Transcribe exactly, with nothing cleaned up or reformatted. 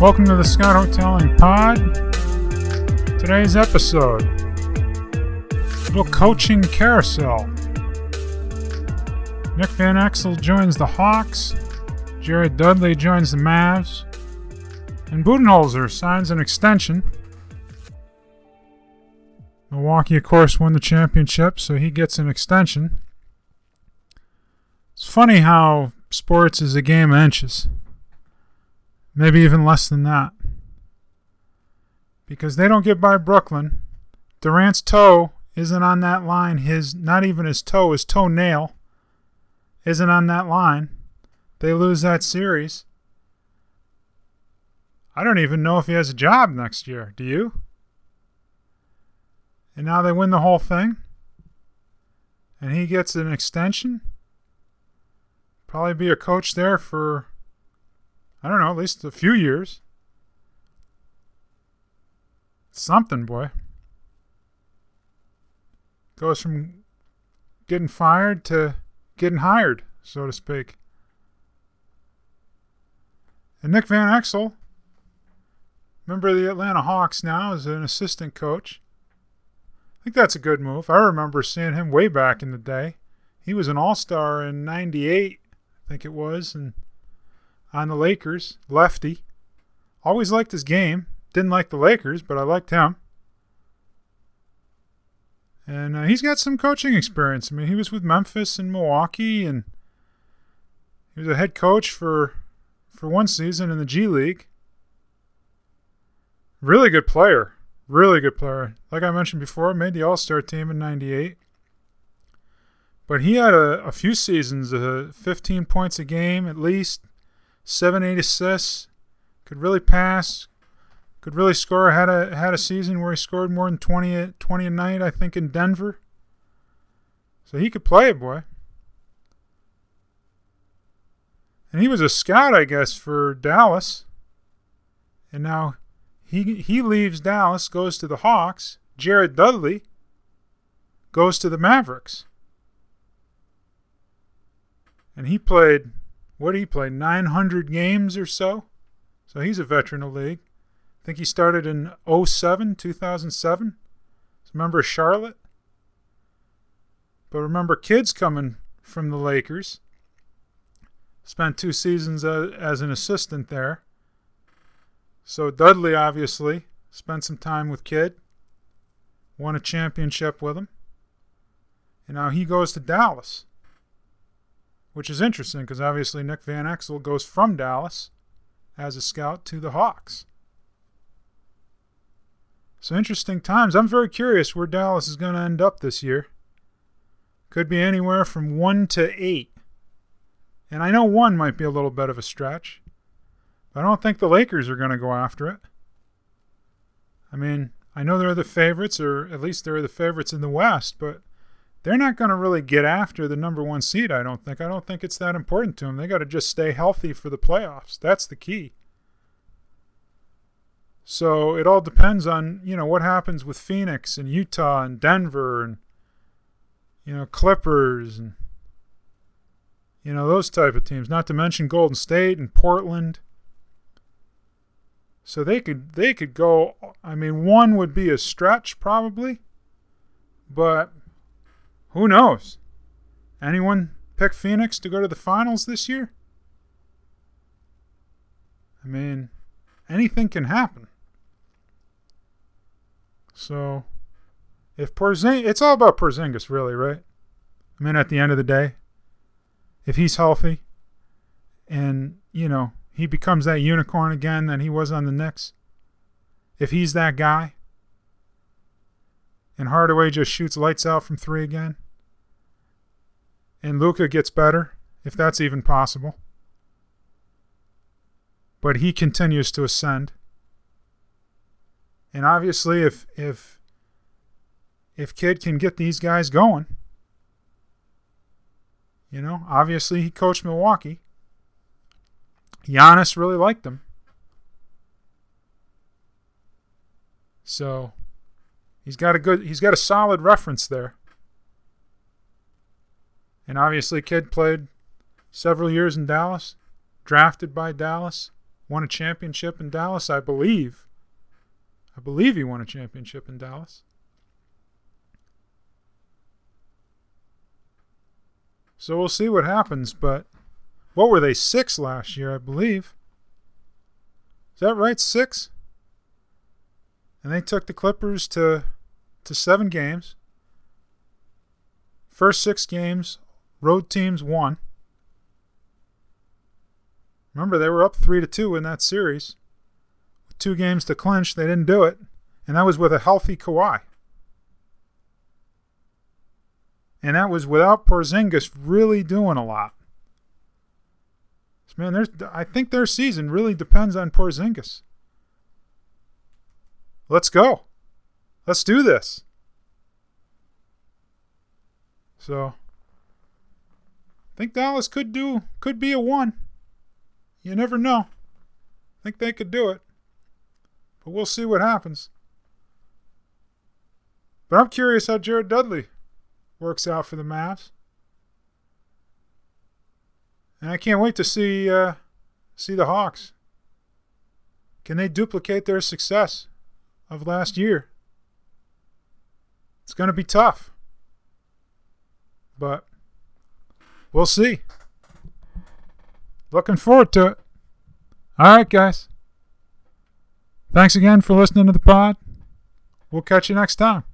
Welcome to the Scott Hotelling Pod. Today's episode, little coaching carousel. Nick Van Exel joins the Hawks. Jared Dudley joins the Mavs. And Budenholzer signs an extension. Milwaukee, of course, won the championship, so he gets an extension. It's funny how sports is a game of inches. Maybe even less than that. Because they don't get by Brooklyn. Durant's toe isn't on that line. His, not even his toe, his toenail isn't on that line. They lose that series. I don't even know if he has a job next year. Do you? And now they win the whole thing. And he gets an extension. Probably be a coach there for, I don't know, at least a few years. Something, boy. Goes from getting fired to getting hired, so to speak. And Nick Van Exel, member of the Atlanta Hawks now, is an assistant coach. I think that's a good move. I remember seeing him way back in the day. He was an all-star in ninety-eight, I think it was, and on the Lakers, lefty. Always liked his game. Didn't like the Lakers, but I liked him. And uh, he's got some coaching experience. I mean, he was with Memphis and Milwaukee, and he was a head coach for for one season in the G League. Really good player. Really good player. Like I mentioned before, made the All-Star team in ninety-eight. But he had a, a few seasons, uh, fifteen points a game at least, seven, eight assists, could really pass, could really score. Had a had a season where he scored more than twenty, twenty a night, I think, in Denver. So he could play, boy. And he was a scout, I guess, for Dallas. And now he he leaves Dallas, goes to the Hawks. Jared Dudley goes to the Mavericks. And he played... What did he play, nine hundred games or so? So he's a veteran of the league. I think he started in oh seven, two thousand seven. Remember Charlotte? But remember Kidd's coming from the Lakers. Spent two seasons as, as an assistant there. So Dudley, obviously, spent some time with Kidd. Won a championship with him. And now he goes to Dallas. Which is interesting because obviously Nick Van Exel goes from Dallas as a scout to the Hawks. So interesting times. I'm very curious where Dallas is going to end up this year. Could be anywhere from one to eight. And I know one might be a little bit of a stretch. But I don't think the Lakers are going to go after it. I mean, I know they're the favorites, or at least they're the favorites in the West, but they're not going to really get after the number one seed, I don't think. I don't think it's that important to them. They got to just stay healthy for the playoffs. That's the key. So it all depends on, you know, what happens with Phoenix and Utah and Denver and, you know, Clippers and, you know, those type of teams. Not to mention Golden State and Portland. So they could they could go, I mean, one would be a stretch probably, but... Who knows? Anyone pick Phoenix to go to the finals this year? I mean, anything can happen. So, if Porzingis, it's all about Porzingis really, right? I mean, at the end of the day, if he's healthy and, you know, he becomes that unicorn again that he was on the Knicks, if he's that guy, and Hardaway just shoots lights out from three again. And Luka gets better, if that's even possible. But he continues to ascend. And obviously, if if if Kidd can get these guys going, you know, obviously he coached Milwaukee. Giannis really liked him. So... He's got a good, he's got a solid reference there. And obviously Kidd played several years in Dallas, drafted by Dallas, won a championship in Dallas, I believe. I believe he won a championship in Dallas. So we'll see what happens, but what were they, six last year, I believe? Is that right, six? And they took the Clippers to to seven games. First six games, road teams won. Remember, they were up three to two in that series. With two games to clinch, they didn't do it, and that was with a healthy Kawhi. And that was without Porzingis really doing a lot. Man, there's, I think their season really depends on Porzingis. Let's go. Let's do this. So, I think Dallas could do, could be a one. You never know. I think they could do it. But we'll see what happens. But I'm curious how Jared Dudley works out for the Mavs. And I can't wait to see uh, see the Hawks. Can they duplicate their success of last year? It's going to be tough. But we'll see. Looking forward to it. All right, guys. Thanks again for listening to the pod. We'll catch you next time.